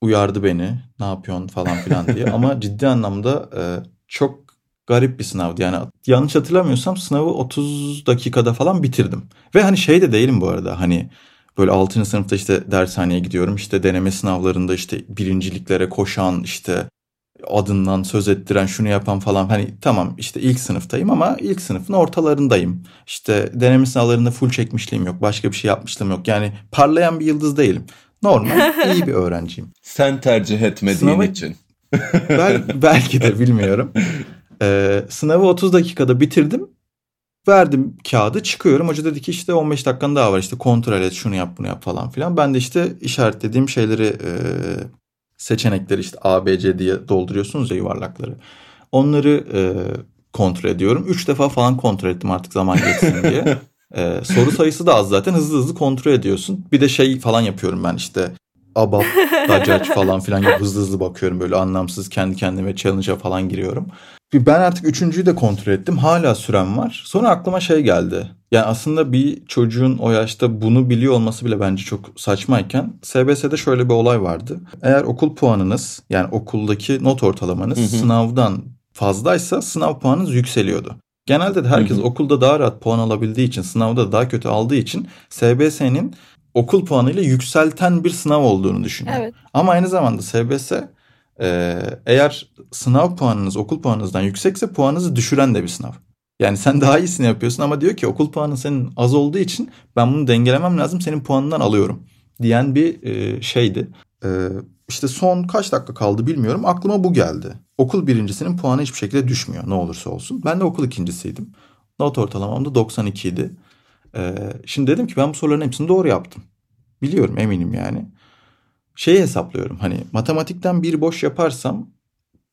uyardı beni ne yapıyorsun falan filan diye. Ama ciddi anlamda e, çok garip bir sınavdı. Yani yanlış hatırlamıyorsam sınavı otuz dakikada falan bitirdim. Ve hani şey de değilim bu arada hani böyle altıncı sınıfta işte dershaneye gidiyorum. İşte deneme sınavlarında işte birinciliklere koşan işte adından söz ettiren şunu yapan falan hani tamam işte ilk sınıftayım ama ilk sınıfın ortalarındayım. İşte deneme sınavlarında full çekmişliğim yok. Başka bir şey yapmışlığım yok. Yani parlayan bir yıldız değilim. Normal iyi bir öğrenciyim. Sen tercih etmediğin sınavı... için. Bel- belki de bilmiyorum. Ee, sınavı otuz dakikada bitirdim. Verdim kağıdı çıkıyorum. Hoca dedi ki işte on beş dakikan daha var. İşte kontrol et şunu yap bunu yap falan filan. Ben de işte işaretlediğim şeyleri... E- seçenekleri işte A, B, C diye dolduruyorsunuz ya yuvarlakları. Onları e, kontrol ediyorum. Üç defa falan kontrol ettim artık zaman geçsin diye. Ee, soru sayısı da az zaten, hızlı hızlı kontrol ediyorsun. Bir de şey falan yapıyorum ben işte. Abap, dacac falan filan gibi hızlı hızlı bakıyorum. Böyle anlamsız kendi kendime challenge'a falan giriyorum. Ben artık üçüncüyü de kontrol ettim. Hala sürem var. Sonra aklıma şey geldi. Yani aslında bir çocuğun o yaşta bunu biliyor olması bile bence çok saçmayken. S B S'de şöyle bir olay vardı. Eğer okul puanınız, yani okuldaki not ortalamanız, hı hı, sınavdan fazlaysa sınav puanınız yükseliyordu. Genelde de herkes, hı hı, okulda daha rahat puan alabildiği için, sınavda daha kötü aldığı için S B S'nin okul puanıyla yükselten bir sınav olduğunu düşünüyor. Evet. Ama aynı zamanda S B S e, eğer sınav puanınız okul puanınızdan yüksekse puanınızı düşüren de bir sınav. Yani sen daha iyisini yapıyorsun ama diyor ki okul puanın senin az olduğu için ben bunu dengelemem lazım, senin puanından alıyorum diyen bir e, şeydi. E, işte son kaç dakika kaldı bilmiyorum, aklıma bu geldi. Okul birincisinin puanı hiçbir şekilde düşmüyor ne olursa olsun. Ben de okul ikincisiydim. Not ortalamam da doksan iki idi. Ee, şimdi dedim ki ben bu soruların hepsini doğru yaptım. Biliyorum, eminim yani. Şeyi hesaplıyorum, hani matematikten bir boş yaparsam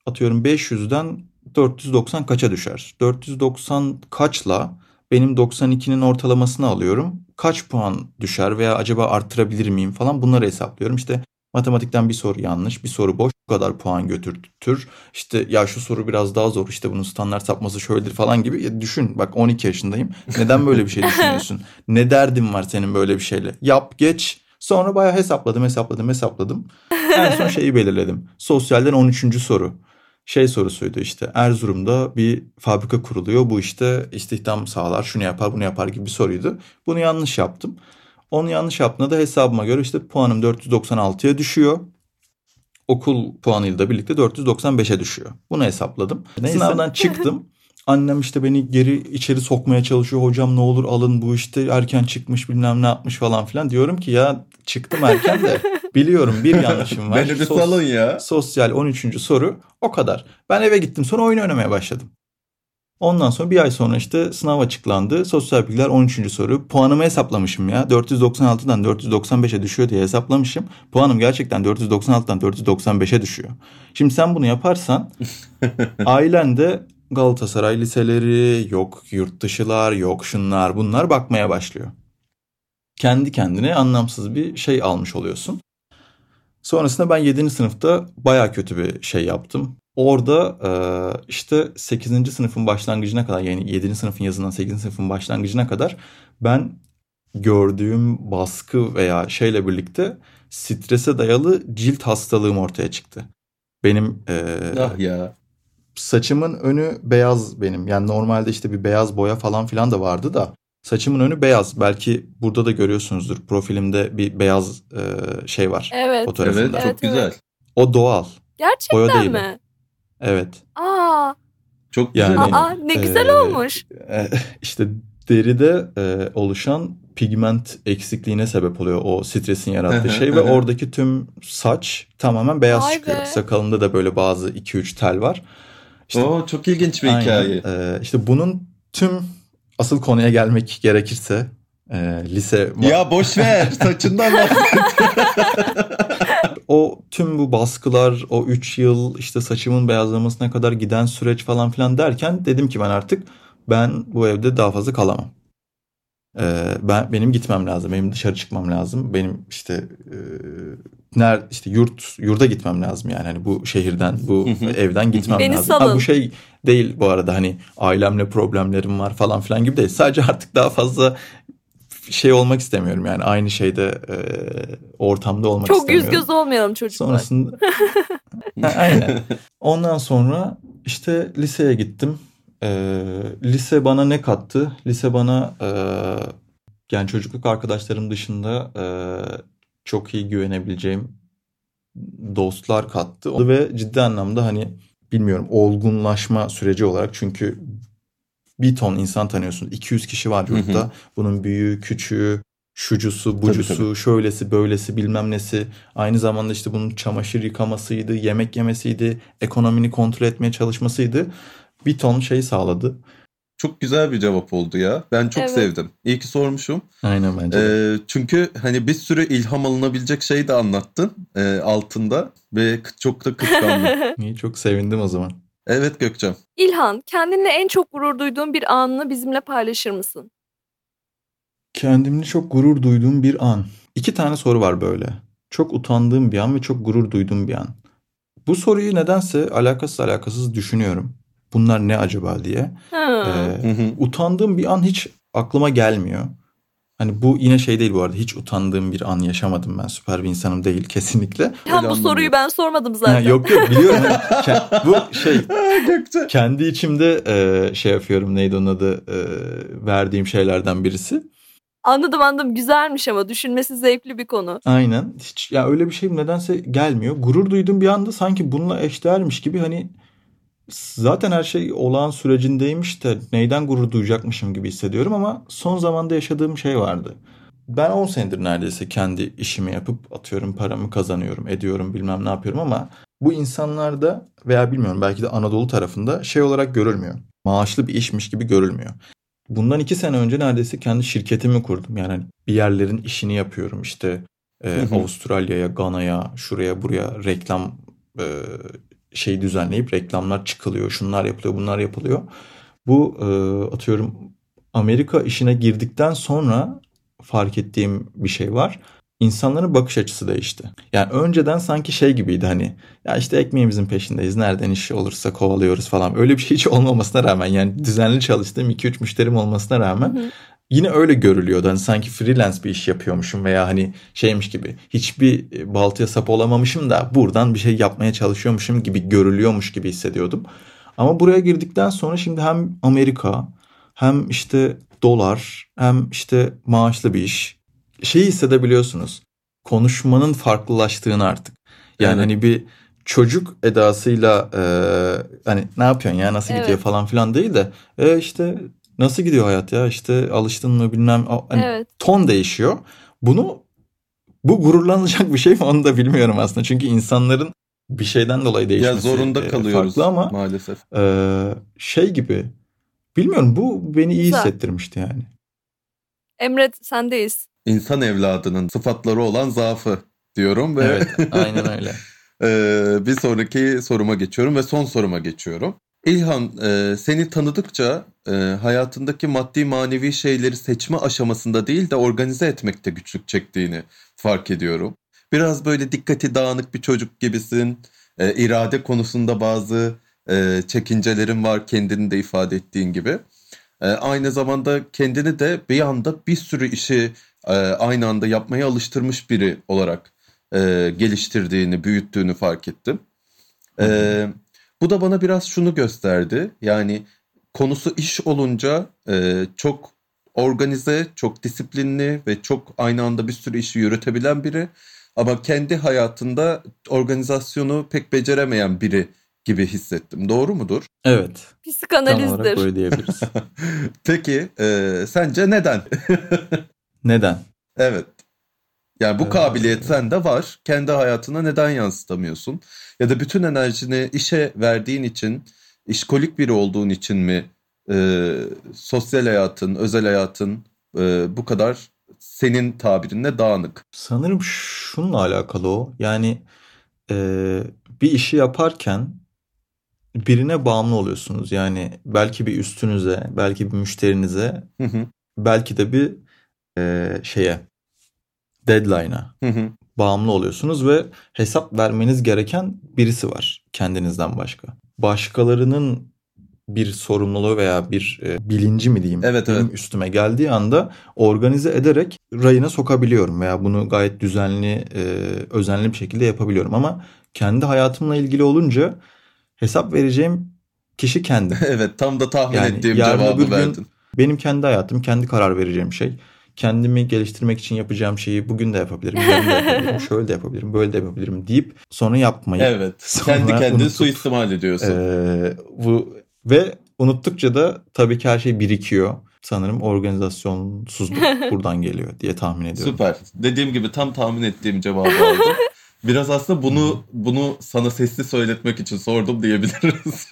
atıyorum beş yüzden dört yüz doksan kaça düşer? dört yüz doksan kaçla benim doksan ikinin ortalamasını alıyorum. Kaç puan düşer veya acaba arttırabilir miyim falan, bunları hesaplıyorum. İşte matematikten bir soru yanlış, bir soru boş, bu kadar puan götürtür. İşte ya şu soru biraz daha zor, işte bunun standart sapması şöyledir falan gibi. Ya düşün bak, on iki yaşındayım. Neden böyle bir şey düşünüyorsun? Ne derdin var senin böyle bir şeyle? Yap geç. Sonra bayağı hesapladım, hesapladım, hesapladım. En son şeyi belirledim. Sosyalden on üçüncü soru. Şey sorusuydu işte, Erzurum'da bir fabrika kuruluyor. Bu işte istihdam sağlar, şunu yapar, bunu yapar gibi bir soruydu. Bunu yanlış yaptım. Onu yanlış yaptığında da hesabıma göre işte puanım dört yüz doksan altıya düşüyor. Okul puanıyla da birlikte dört yüz doksan beşe düşüyor. Bunu hesapladım. Neyse. Sınavdan çıktım. Annem işte beni geri içeri sokmaya çalışıyor. Hocam ne olur alın, bu işte erken çıkmış bilmem ne yapmış falan filan. Diyorum ki ya çıktım erken de biliyorum bir yanlışım var. Beni bir salın ya. Sosyal on üçüncü soru, o kadar. Ben eve gittim, sonra oyun oynamaya başladım. Ondan sonra bir ay sonra işte sınav açıklandı. Sosyal bilgiler on üçüncü soru. Puanımı hesaplamışım ya. dört yüz doksan altıdan dört yüz doksan beşe düşüyor diye hesaplamışım. Puanım gerçekten dört yüz doksan altıdan dört yüz doksan beşe düşüyor. Şimdi sen bunu yaparsan ailende Galatasaray liseleri, yok yurt dışılar, yok şunlar bunlar bakmaya başlıyor. Kendi kendine anlamsız bir şey almış oluyorsun. Sonrasında ben yedinci sınıfta bayağı kötü bir şey yaptım. Orada işte sekizinci sınıfın başlangıcına kadar, yani yedinci sınıfın yazından sekizinci sınıfın başlangıcına kadar ben gördüğüm baskı veya şeyle birlikte strese dayalı cilt hastalığım ortaya çıktı. Benim ah e, ya. saçımın önü beyaz benim. Yani normalde işte bir beyaz boya falan filan da vardı da saçımın önü beyaz. Belki burada da görüyorsunuzdur, profilimde bir beyaz e, şey var. Evet. Fotoğrafında. Evet, çok güzel. Evet. O doğal. Gerçekten boya değil mi? mi? Evet. Aa. Çok güzel. Yani, Aa, ne güzel e, olmuş. E, işte deride e, oluşan pigment eksikliğine sebep oluyor o stresin yarattığı şey ve oradaki tüm saç tamamen beyaz Vay çıkıyor. Be. Sakalımda da böyle bazı iki üç tel var. İşte, Oo, çok ilginç bir aynen, hikaye. E, işte bunun tüm asıl konuya gelmek gerekirse e, lise. Ya boş ver, saçından bak. O tüm bu baskılar, o üç yıl işte saçımın beyazlamasına kadar giden süreç falan filan derken dedim ki ben artık ben bu evde daha fazla kalamam. Ee, ben benim gitmem lazım, benim dışarı çıkmam lazım, benim işte e, ner işte yurt yurda gitmem lazım yani hani bu şehirden, bu evden gitmem Beni lazım. Salın. Ha, bu şey değil bu arada, hani ailemle problemlerim var falan filan gibi değil. Sadece artık daha fazla şey olmak istemiyorum yani aynı şeyde e, ortamda olmak Çok istemiyorum. Çok yüz göz olmayalım çocuklar. Sonrasında ha, aynen. Ondan sonra işte liseye gittim. E, lise bana ne kattı? Lise bana e, yani çocukluk arkadaşlarım dışında e, çok iyi güvenebileceğim dostlar kattı ve ciddi anlamda hani bilmiyorum olgunlaşma süreci olarak, çünkü bir ton insan tanıyorsun. iki yüz kişi var yurtta. Hı hı. Bunun büyüğü, küçüğü, şucusu, bucusu, tabii, tabii. şöylesi, böylesi, bilmem nesi. Aynı zamanda işte bunun çamaşır yıkamasıydı, yemek yemesiydi, ekonomini kontrol etmeye çalışmasıydı. Bir ton şey sağladı. Çok güzel bir cevap oldu ya. Ben çok evet. sevdim. İyi ki sormuşum. Aynen bence. Ee, çünkü hani bir sürü ilham alınabilecek şey de anlattın e, altında ve çok da kıskandım. İyi, çok sevindim o zaman. Evet Gökçem. İlhan, kendinle en çok gurur duyduğun bir anını bizimle paylaşır mısın? Kendimle çok gurur duyduğum bir an. İki tane soru var böyle. Çok utandığım bir an ve çok gurur duyduğum bir an. Bu soruyu nedense alakasız alakasız düşünüyorum. Bunlar ne acaba diye. Ee, utandığım bir an hiç aklıma gelmiyor. Hani bu yine şey değil bu arada. Hiç utandığım bir an yaşamadım ben. Süper bir insanım değil kesinlikle. Ya bu soruyu ben sormadım zaten. Ha, yok yok biliyorum. Bu şey kendi içimde e, şey yapıyorum neydi onun adı e, verdiğim şeylerden birisi. Anladım anladım güzelmiş ama düşünmesi zevkli bir konu. Aynen hiç ya öyle bir şeyim nedense gelmiyor. Gurur duyduğum bir anda sanki bununla eşdeğermiş gibi hani zaten her şey olağan sürecindeymiş de neyden gurur duyacakmışım gibi hissediyorum ama son zamanda yaşadığım şey vardı. Ben on senedir neredeyse kendi işimi yapıp atıyorum paramı kazanıyorum ediyorum bilmem ne yapıyorum ama bu insanlarda veya bilmiyorum belki de Anadolu tarafında şey olarak görülmüyor. Maaşlı bir işmiş gibi görülmüyor. Bundan iki sene önce neredeyse kendi şirketimi kurdum. Yani bir yerlerin işini yapıyorum işte e, Avustralya'ya, Gana'ya, şuraya buraya reklam e, şey düzenleyip reklamlar çıkılıyor. Şunlar yapılıyor, bunlar yapılıyor. Bu e, atıyorum Amerika işine girdikten sonra fark ettiğim bir şey var. İnsanların bakış açısı değişti. Yani önceden sanki şey gibiydi hani ya işte ekmeğimizin peşindeyiz. Nereden iş olursa kovalıyoruz falan. Öyle bir şey hiç olmamasına rağmen yani düzenli çalıştığım iki üç müşterim olmasına rağmen Hı. yine öyle görülüyordu. Hani sanki freelance bir iş yapıyormuşum veya hani şeymiş gibi hiçbir baltaya sap olamamışım da buradan bir şey yapmaya çalışıyormuşum gibi görülüyormuş gibi hissediyordum. Ama buraya girdikten sonra şimdi hem Amerika hem işte dolar hem işte maaşlı bir iş. Şeyi hissedebiliyorsunuz. Konuşmanın farklılaştığını artık. Yani evet. hani bir çocuk edasıyla e, hani ne yapıyorsun ya nasıl evet. gidiyor falan filan değil de e işte nasıl gidiyor hayat ya işte alıştın mı bilmem hani evet. ton değişiyor. Bunu bu gururlanacak bir şey mi onu da bilmiyorum aslında. Çünkü insanların bir şeyden dolayı değişmesi ya zorunda kalıyoruz farklı ama maalesef. E, şey gibi bilmiyorum bu beni iyi hissettirmişti yani. Emre sendeyiz. İnsan evladının sıfatları olan zaafı diyorum ve evet, aynen öyle. e, bir sonraki soruma geçiyorum ve son soruma geçiyorum. İlhan, e, seni tanıdıkça e, hayatındaki maddi manevi şeyleri seçme aşamasında değil de organize etmekte güçlük çektiğini fark ediyorum. Biraz böyle dikkati dağınık bir çocuk gibisin. E, irade konusunda bazı e, çekincelerin var kendini de ifade ettiğin gibi. E, aynı zamanda kendini de bir anda bir sürü işi aynı anda yapmaya alıştırmış biri olarak e, geliştirdiğini, büyüttüğünü fark ettim. E, bu da bana biraz şunu gösterdi. Yani konusu iş olunca e, çok organize, çok disiplinli ve çok aynı anda bir sürü işi yürütebilen biri. Ama kendi hayatında organizasyonu pek beceremeyen biri gibi hissettim. Doğru mudur? Evet. Psikanalizdir. Tam olarak böyle diyebiliriz. Peki e, sence neden? Neden? Evet. Yani bu evet, kabiliyet evet. sende var. Kendi hayatına neden yansıtamıyorsun? Ya da bütün enerjini işe verdiğin için, işkolik biri olduğun için mi e, sosyal hayatın, özel hayatın e, bu kadar senin tabirinle dağınık? Sanırım şununla alakalı o. Yani e, bir işi yaparken birine bağımlı oluyorsunuz. Yani belki bir üstünüze, belki bir müşterinize, hı hı. belki de bir Ee, şeye deadline'a hı hı. bağımlı oluyorsunuz ve hesap vermeniz gereken birisi var kendinizden başka. Başkalarının bir sorumluluğu veya bir e, bilinci mi diyeyim evet, benim evet. üstüme geldiği anda organize ederek rayına sokabiliyorum veya bunu gayet düzenli e, özenli bir şekilde yapabiliyorum ama kendi hayatımla ilgili olunca hesap vereceğim kişi kendim. Evet tam da tahmin yani ettiğim cevabı verdin. Benim kendi hayatım kendi karar vereceğim şey. Kendimi geliştirmek için yapacağım şeyi bugün de yapabilirim, yarın da yapabilirim, şöyle de yapabilirim, böyle de yapabilirim deyip sonra yapmayı. Evet, sonra kendi kendini suistimal ediyorsun. Ee, bu ve unuttukça da tabii ki her şey birikiyor. Sanırım organizasyonsuzluk buradan geliyor diye tahmin ediyorum. Süper. Dediğim gibi tam tahmin ettiğim cevabı aldım. Biraz aslında bunu bunu sana sesli söyletmek için sordum diyebiliriz.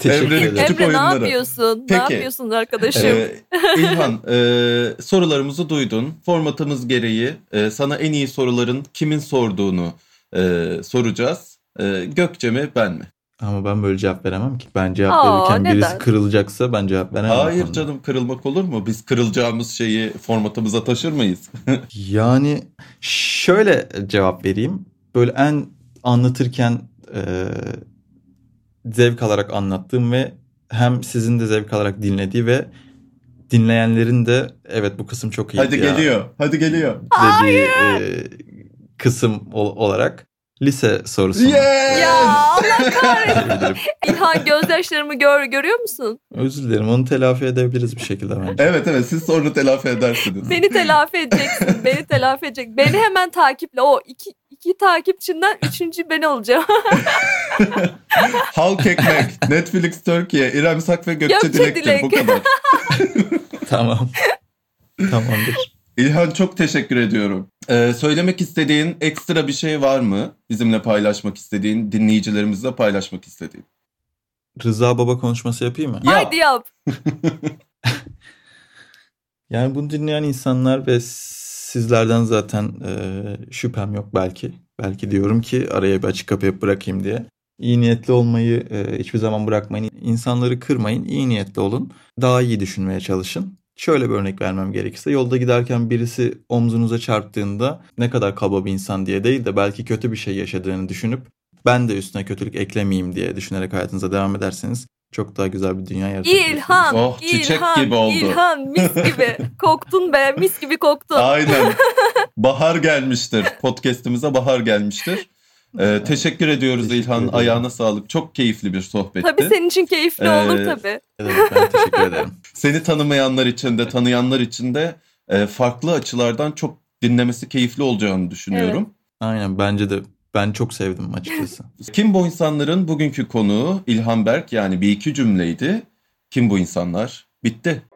Teşekkür ederim. Emre, ne yapıyorsun? Peki, ne yapıyorsun arkadaşım? E, İlhan, e, sorularımızı duydun. Formatımız gereği e, sana en iyi soruların kimin sorduğunu e, soracağız. E, Gökçe mi, ben mi? Ama ben böyle cevap veremem ki. Ben cevap Aa, verirken neden? Birisi kırılacaksa ben cevap veremem. Hayır canım, kırılmak olur mu? Biz kırılacağımız şeyi formatımıza taşır mıyız? Yani şöyle cevap vereyim. Böyle en anlatırken e, zevk alarak anlattığım ve hem sizin de zevk alarak dinlediği ve dinleyenlerin de evet bu kısım çok iyi. Hadi ya, geliyor, hadi geliyor dediği e, kısım ol- olarak. Lise sorusu. Yes! Ya Allah kahretsin. İlhan, gözyaşlarımı gör, görüyor musun? Özür dilerim, onu telafi edebiliriz bir şekilde bence. Evet evet, siz sonra telafi edersiniz. Beni telafi edeceksin, beni telafi edecek. Beni hemen takiple, o iki, iki takipçinden üçüncü ben olacağım. Halk Ekmek, Netflix Türkiye, İrem Saka ve Gökçe, Gökçe Dilek'tir Dilek. Bu kadar. Tamam, tamamdır. İlhan, çok teşekkür ediyorum. Ee, söylemek istediğin ekstra bir şey var mı? Bizimle paylaşmak istediğin, dinleyicilerimizle paylaşmak istediğin. Rıza Baba konuşması yapayım mı? Ya. Haydi yap. Yani bunu dinleyen insanlar ve sizlerden zaten e, şüphem yok belki. Belki diyorum ki araya bir açık kapı bırakayım diye. İyi niyetli olmayı e, hiçbir zaman bırakmayın. İnsanları kırmayın, iyi niyetli olun. Daha iyi düşünmeye çalışın. Şöyle bir örnek vermem gerekirse, yolda giderken birisi omzunuza çarptığında ne kadar kaba bir insan diye değil de belki kötü bir şey yaşadığını düşünüp ben de üstüne kötülük eklemeyeyim diye düşünerek hayatınıza devam ederseniz çok daha güzel bir dünya yaratabilirsiniz. İlhan, oh, çiçek İlhan, gibi oldu. İlhan, mis gibi koktun be, mis gibi koktun. Aynen, bahar gelmiştir, podcastimize bahar gelmiştir. Ee, teşekkür ediyoruz teşekkür İlhan. Ederim. Ayağına sağlık. Çok keyifli bir sohbetti. Tabii senin için keyifli ee, olur tabii. Evet, ben teşekkür ederim. Seni tanımayanlar için de tanıyanlar için de e, farklı açılardan çok dinlemesi keyifli olacağını düşünüyorum. Evet. Aynen, bence de. Ben çok sevdim açıkçası. Kim bu insanların bugünkü konuğu İlhan Berk, yani bir iki cümleydi. Kim bu insanlar? Bitti.